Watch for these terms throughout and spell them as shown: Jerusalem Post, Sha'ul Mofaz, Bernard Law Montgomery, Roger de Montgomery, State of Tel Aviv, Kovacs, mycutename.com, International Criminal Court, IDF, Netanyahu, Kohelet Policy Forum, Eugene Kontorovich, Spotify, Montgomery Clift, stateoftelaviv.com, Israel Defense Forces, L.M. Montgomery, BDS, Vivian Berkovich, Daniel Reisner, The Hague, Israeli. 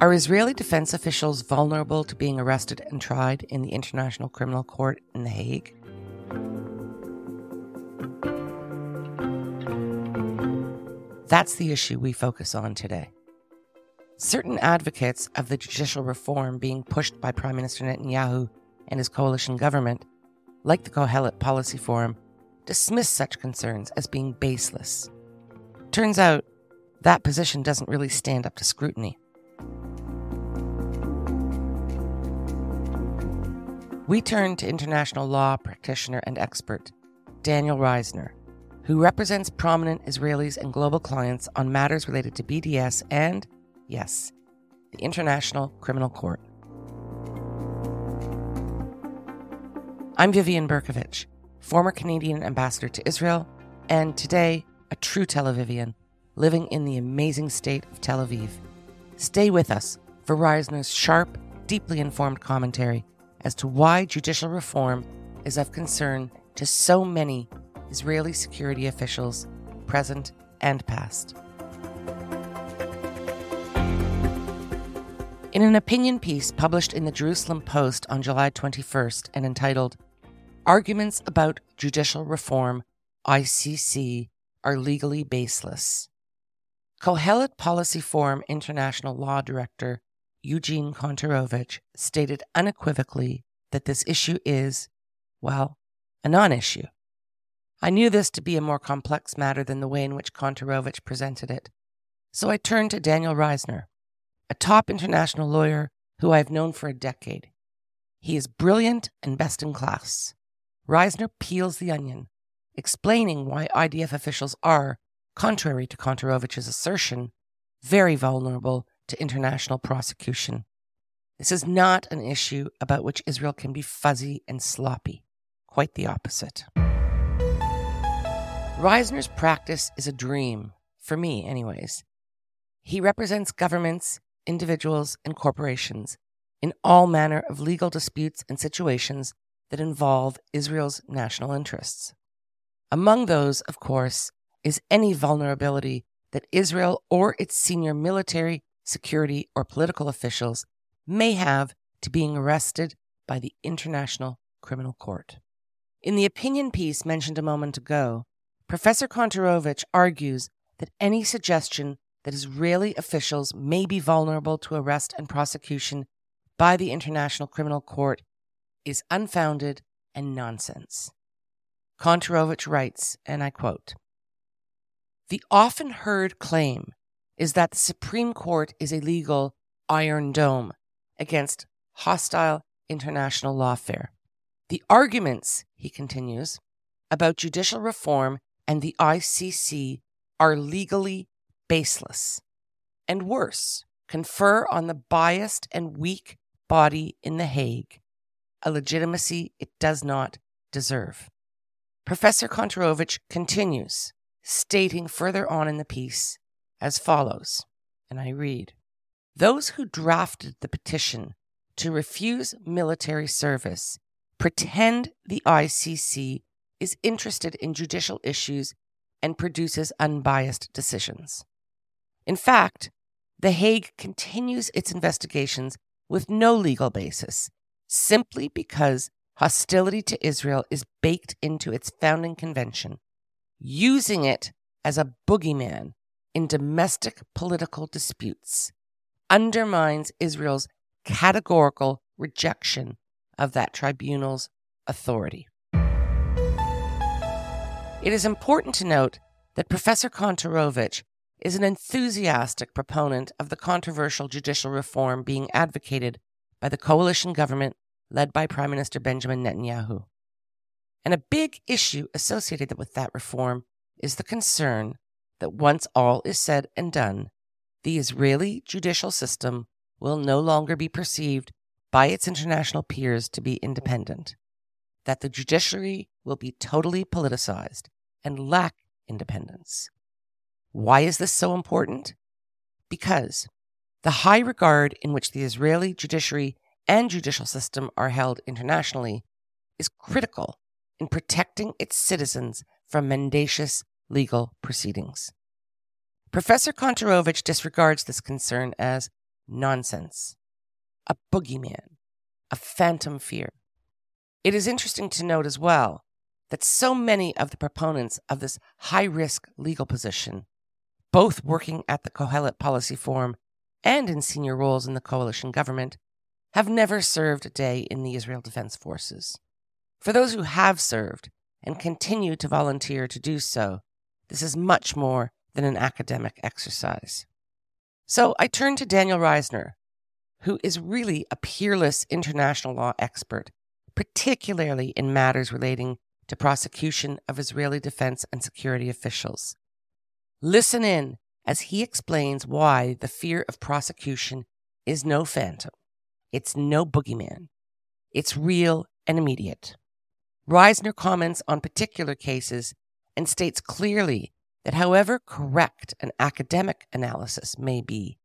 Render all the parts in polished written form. Are Israeli defense officials vulnerable to being arrested and tried in the International Criminal Court in The Hague? That's the issue we focus on today. Certain advocates of the judicial reform being pushed by Prime Minister Netanyahu and his coalition government, like the Kohelet Policy Forum, dismiss such concerns as being baseless. Turns out, that position doesn't really stand up to scrutiny. We turn to international law practitioner and expert Daniel Reisner, who represents prominent Israelis and global clients on matters related to BDS and, yes, the International Criminal Court. I'm Vivian Berkovich, former Canadian ambassador to Israel, and today, a true Tel Avivian, living in the amazing state of Tel Aviv. Stay with us for Reisner's sharp, deeply informed commentary as to why judicial reform is of concern to so many Israeli security officials, present and past. In an opinion piece published in the Jerusalem Post on July 21st and entitled, "Arguments about Judicial Reform, ICC, are Legally Baseless," Kohelet Policy Forum International Law Director Eugene Kontorovich stated unequivocally that this issue is, well, a non-issue. I knew this to be a more complex matter than the way in which Kontorovich presented it, so I turned to Daniel Reisner, a top international lawyer who I've known for a decade. He is brilliant and best in class. Reisner peels the onion, explaining why IDF officials are, contrary to Kontorovich's assertion, very vulnerable to international prosecution. This is not an issue about which Israel can be fuzzy and sloppy. Quite the opposite. Reisner's practice is a dream, for me anyways. He represents governments, individuals, and corporations in all manner of legal disputes and situations that involve Israel's national interests. Among those, of course, is any vulnerability that Israel or its senior military, security, or political officials may have to being arrested by the International Criminal Court. In the opinion piece mentioned a moment ago, Professor Kontorovich argues that any suggestion that Israeli officials may be vulnerable to arrest and prosecution by the International Criminal Court is unfounded and nonsense. Kontorovich writes, and I quote, "The often heard claim is that the Supreme Court is a legal iron dome against hostile international lawfare. The arguments," he continues, "about judicial reform and the ICC are legally baseless, and worse, confer on the biased and weak body in The Hague a legitimacy it does not deserve." Professor Kontorovich continues, stating further on in the piece as follows, and I read, "Those who drafted the petition to refuse military service pretend the ICC is interested in judicial issues and produces unbiased decisions. In fact, The Hague continues its investigations with no legal basis, simply because hostility to Israel is baked into its founding convention, using it as a boogeyman in domestic political disputes, undermines Israel's categorical rejection of that tribunal's authority." It is important to note that Professor Kontorovich is an enthusiastic proponent of the controversial judicial reform being advocated by the coalition government led by Prime Minister Benjamin Netanyahu. And a big issue associated with that reform is the concern that once all is said and done, the Israeli judicial system will no longer be perceived by its international peers to be independent, that the judiciary will be totally politicized and lack independence. Why is this so important? Because the high regard in which the Israeli judiciary and judicial system are held internationally is critical in protecting its citizens from mendacious legal proceedings. Professor Kontorovich disregards this concern as nonsense, a boogeyman, a phantom fear. It is interesting to note as well that so many of the proponents of this high-risk legal position, both working at the Kohelet Policy Forum and in senior roles in the coalition government, have never served a day in the Israel Defense Forces. For those who have served and continue to volunteer to do so, this is much more than an academic exercise. So I turn to Daniel Reisner, who is really a peerless international law expert, particularly in matters relating to prosecution of Israeli defense and security officials. Listen in as he explains why the fear of prosecution is no phantom. It's no boogeyman. It's real and immediate. Reisner comments on particular cases and states clearly that however correct an academic analysis may be,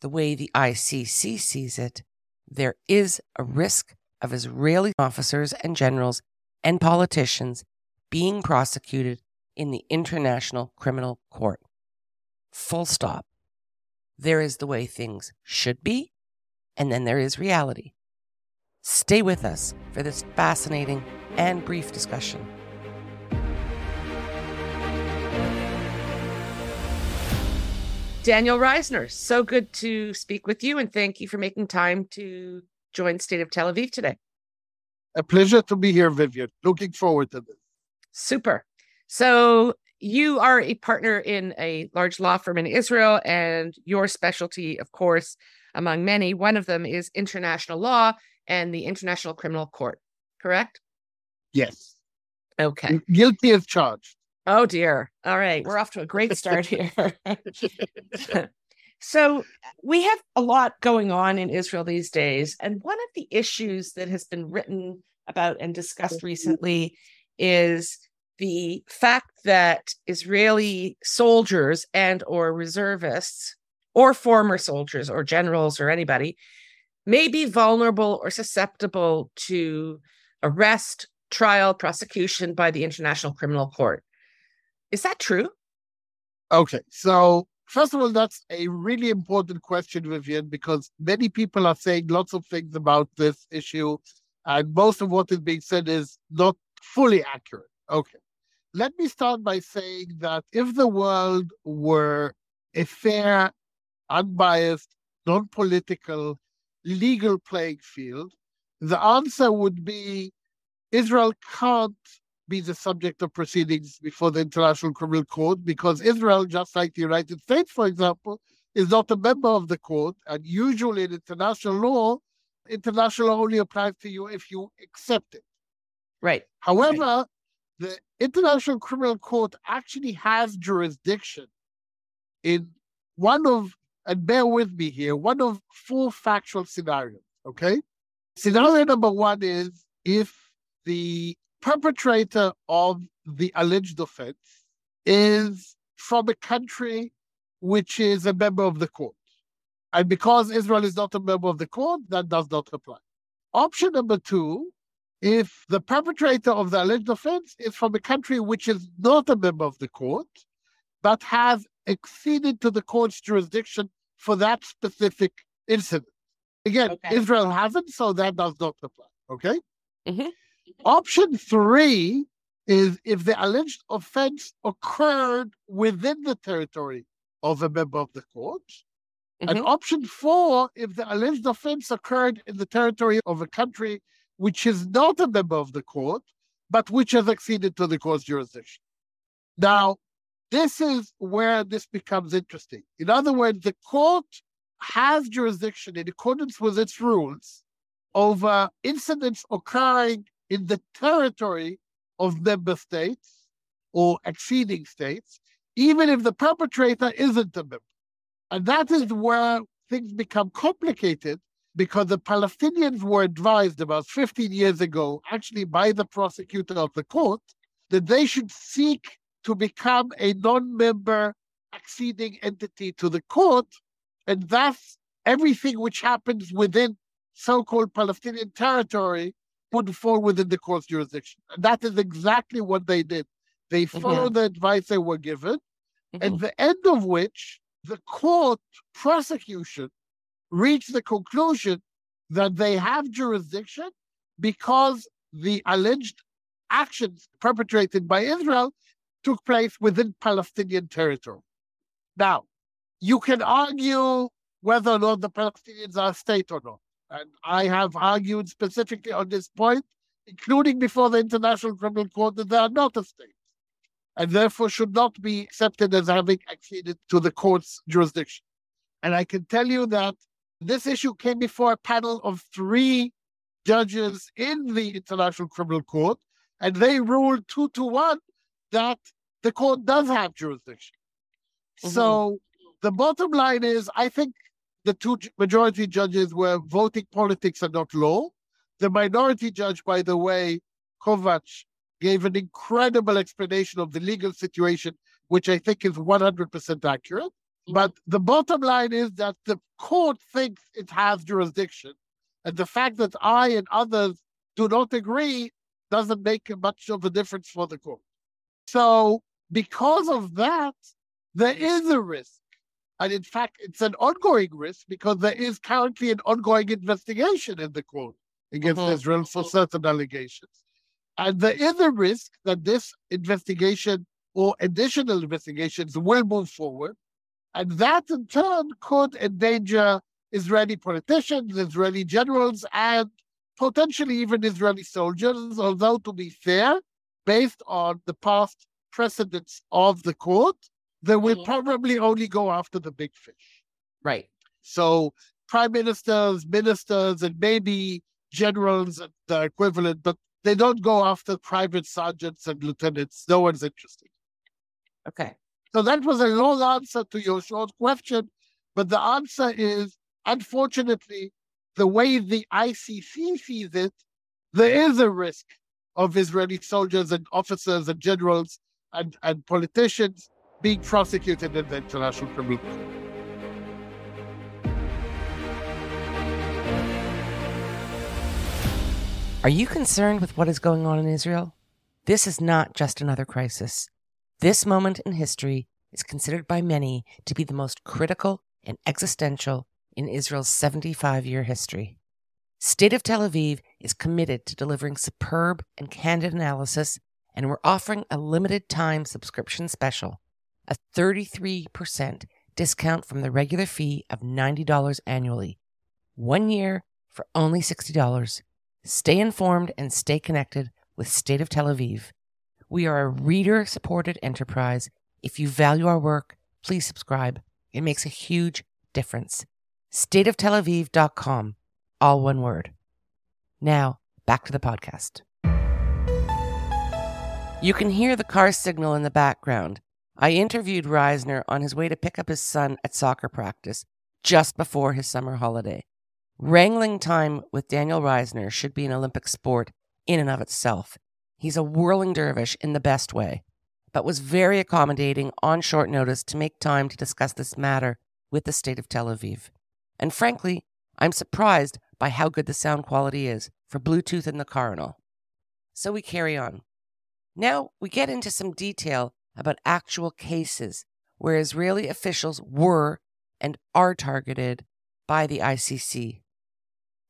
the way the ICC sees it, there is a risk of Israeli officers and generals and politicians being prosecuted in the International Criminal Court. Full stop. There is the way things should be, and then there is reality. Stay with us for this fascinating and brief discussion. Daniel Reisner, so good to speak with you, and thank you for making time to join State of Tel Aviv today. A pleasure to be here, Vivian. Looking forward to this. Super. So you are a partner in a large law firm in Israel, and your specialty, of course, among many, one of them is international law and the International Criminal Court, correct? Yes. Okay. Guilty as charged. Oh, dear. All right. We're off to a great start here. So we have a lot going on in Israel these days. And one of the issues that has been written about and discussed recently is the fact that Israeli soldiers and or reservists or former soldiers or generals or anybody may be vulnerable or susceptible to arrest, trial, prosecution by the International Criminal Court. Is that true? Okay. So first of all, that's a really important question, Vivian, because many people are saying lots of things about this issue, and most of what is being said is not fully accurate. Okay. Let me start by saying that if the world were a fair, unbiased, non-political, legal playing field, the answer would be Israel can't be the subject of proceedings before the International Criminal Court because Israel, just like the United States, for example, is not a member of the court. And usually in international law only applies to you if you accept it. Right. However, the International Criminal Court actually has jurisdiction in one of, and bear with me here, one of four factual scenarios, okay? Scenario number one is if the perpetrator of the alleged offense is from a country which is a member of the court. And because Israel is not a member of the court, that does not apply. Option number two, if the perpetrator of the alleged offense is from a country which is not a member of the court, but has acceded to the court's jurisdiction for that specific incident. Again, okay. Israel hasn't, so that does not apply, okay? Mm-hmm. Option three is if the alleged offense occurred within the territory of a member of the court. Mm-hmm. And option four, if the alleged offense occurred in the territory of a country which is not a member of the court, but which has acceded to the court's jurisdiction. Now, this is where this becomes interesting. In other words, the court has jurisdiction in accordance with its rules over incidents occurring in the territory of member states or acceding states, even if the perpetrator isn't a member. And that is where things become complicated because the Palestinians were advised about 15 years ago, actually by the prosecutor of the court, that they should seek to become a non-member acceding entity to the court, and thus everything which happens within so-called Palestinian territory would fall within the court's jurisdiction. And that is exactly what they did. They followed the advice they were given, at the end of which the court prosecution reach the conclusion that they have jurisdiction because the alleged actions perpetrated by Israel took place within Palestinian territory. Now, you can argue whether or not the Palestinians are a state or not. And I have argued specifically on this point, including before the International Criminal Court, that they are not a state, and therefore should not be accepted as having acceded to the court's jurisdiction. And I can tell you that this issue came before a panel of 3 judges in the International Criminal Court, and they ruled 2-1 that the court does have jurisdiction. Mm-hmm. So the bottom line is, I think the 2 majority judges were voting politics and not law. The minority judge, by the way, Kovacs, gave an incredible explanation of the legal situation, which I think is 100% accurate. But the bottom line is that the court thinks it has jurisdiction. And the fact that I and others do not agree doesn't make much of a difference for the court. So because of that, there is a risk. And in fact, it's an ongoing risk because there is currently an ongoing investigation in the court against Israel for certain allegations. And there is a risk that this investigation or additional investigations will move forward. And that, in turn, could endanger Israeli politicians, Israeli generals, and potentially even Israeli soldiers, although, to be fair, based on the past precedents of the court, they will probably only go after the big fish. Right. So prime ministers, ministers, and maybe generals and the equivalent, but they don't go after private sergeants and lieutenants. No one's interested. Okay. So that was a long answer to your short question, but the answer is, unfortunately, the way the ICC sees it, there is a risk of Israeli soldiers and officers and generals and politicians being prosecuted in the International Criminal Court. Are you concerned with what is going on in Israel? This is not just another crisis. This moment in history is considered by many to be the most critical and existential in Israel's 75-year history. State of Tel Aviv is committed to delivering superb and candid analysis, and we're offering a limited-time subscription special, a 33% discount from the regular fee of $90 annually. 1 year for only $60. Stay informed and stay connected with State of Tel Aviv. We are a reader-supported enterprise. If you value our work, please subscribe. It makes a huge difference. Stateoftelaviv.com, all one word. Now, back to the podcast. You can hear the car signal in the background. I interviewed Reisner on his way to pick up his son at soccer practice just before his summer holiday. Wrangling time with Daniel Reisner should be an Olympic sport in and of itself. He's a whirling dervish in the best way, but was very accommodating on short notice to make time to discuss this matter with the State of Tel Aviv. And frankly, I'm surprised by how good the sound quality is for Bluetooth in the car and all. So we carry on. Now we get into some detail about actual cases where Israeli officials were and are targeted by the ICC.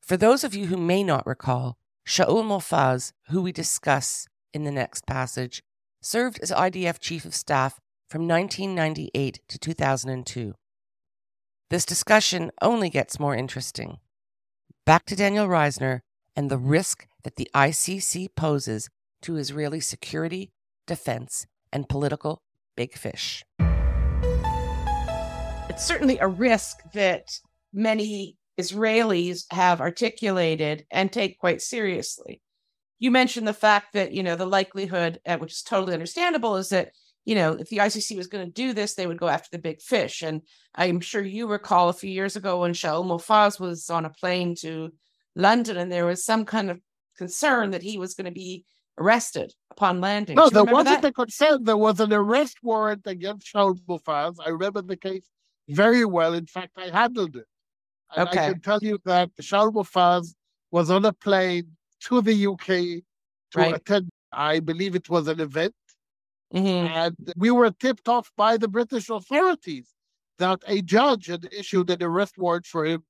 For those of you who may not recall, Sha'ul Mofaz, who we discuss in the next passage, served as IDF Chief of Staff from 1998 to 2002. This discussion only gets more interesting. Back to Daniel Reisner and the risk that the ICC poses to Israeli security, defense, and political big fish. It's certainly a risk that many Israelis have articulated and take quite seriously. You mentioned the fact that, you know, the likelihood, which is totally understandable, is that, you know, if the ICC was going to do this, they would go after the big fish. And I'm sure you recall a few years ago when Sha'ul Mofaz was on a plane to London and there was some kind of concern that he was going to be arrested upon landing. No, there wasn't a concern. There was an arrest warrant against Sha'ul Mofaz. I remember the case very well. In fact, I handled it. And okay, I can tell you that Sha'ul Mofaz was on a plane to the UK to attend, I believe it was an event. And we were tipped off by the British authorities that a judge had issued an arrest warrant for him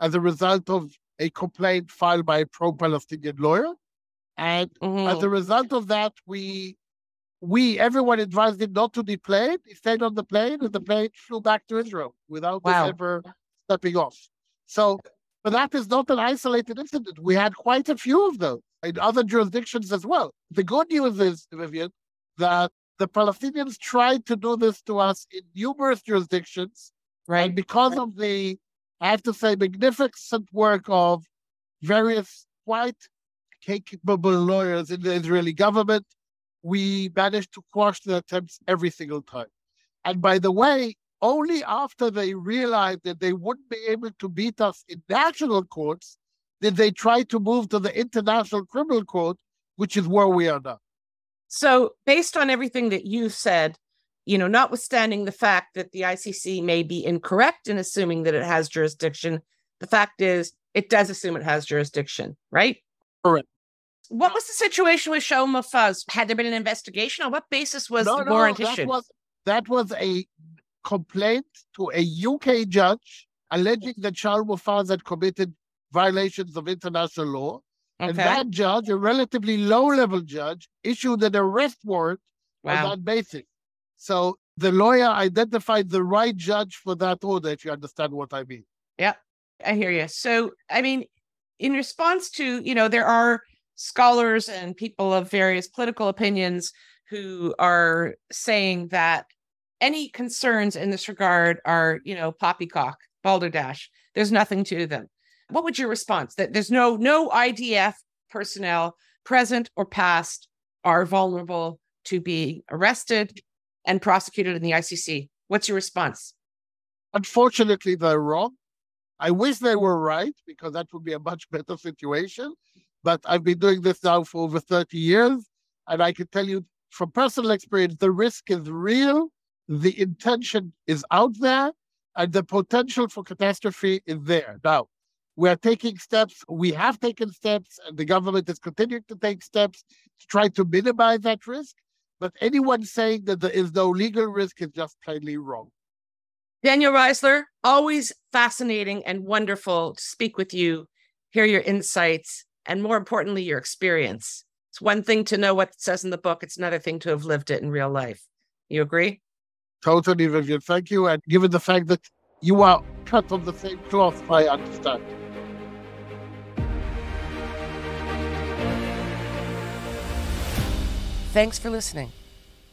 as a result of a complaint filed by a pro-Palestinian lawyer. And as a result of that, everyone advised him not to be played. He stayed on the plane, and the plane flew back to Israel without ever stepping off. So, but that is not an isolated incident. We had quite a few of those in other jurisdictions as well. The good news is, Vivian, that the Palestinians tried to do this to us in numerous jurisdictions. Right. And because of the, I have to say, magnificent work of various quite capable lawyers in the Israeli government, we managed to quash the attempts every single time. And by the way, only after they realized that they wouldn't be able to beat us in national courts did they try to move to the International Criminal Court, which is where we are now. So based on everything that you said, you know, notwithstanding the fact that the ICC may be incorrect in assuming that it has jurisdiction, the fact is it does assume it has jurisdiction, right? Correct. What was the situation with Sha'ul Mofaz? Had there been an investigation? On what basis was the warrant issued? That was a complaint to a UK judge alleging that Sha'ul Mofaz had committed violations of international law. Okay. And that judge, a relatively low-level judge, issued an arrest warrant on that basis. So the lawyer identified the right judge for that order, if you understand what I mean. Yeah, I hear you. So, I mean, in response to, you know, there are scholars and people of various political opinions who are saying that any concerns in this regard are, you know, poppycock, balderdash. There's nothing to them. What would your response? That there's no IDF personnel, present or past, are vulnerable to be arrested and prosecuted in the ICC. What's your response? Unfortunately, they're wrong. I wish they were right, because that would be a much better situation. But I've been doing this now for over 30 years. And I can tell you from personal experience, the risk is real. The intention is out there. And the potential for catastrophe is there. Now, we have taken steps, and the government is continuing to take steps to try to minimize that risk. But anyone saying that there is no legal risk is just plainly wrong. Daniel Reisner, always fascinating and wonderful to speak with you, hear your insights, and more importantly, your experience. It's one thing to know what it says in the book. It's another thing to have lived it in real life. You agree? Totally, Vivian. Thank you. And given the fact that you are cut from the same cloth, I understand. Thanks for listening.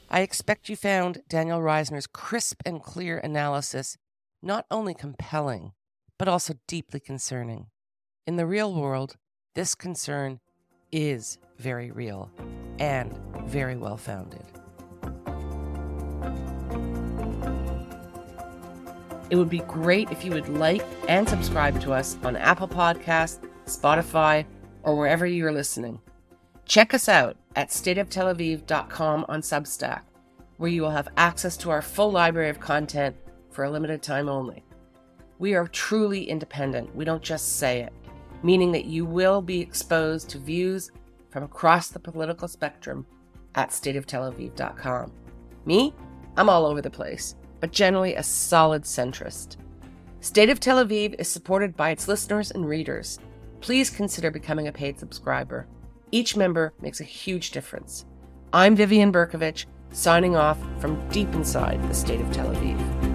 I expect you found Daniel Reisner's crisp and clear analysis not only compelling, but also deeply concerning. In the real world, this concern is very real and very well-founded. It would be great if you would like and subscribe to us on Apple Podcasts, Spotify, or wherever you're listening. Check us out at stateoftelaviv.com on Substack, where you will have access to our full library of content for a limited time only. We are truly independent. We don't just say it, meaning that you will be exposed to views from across the political spectrum at stateoftelaviv.com. Me? I'm all over the place, but generally a solid centrist. State of Tel Aviv is supported by its listeners and readers. Please consider becoming a paid subscriber. Each member makes a huge difference. I'm Vivian Berkovich, signing off from deep inside the state of Tel Aviv.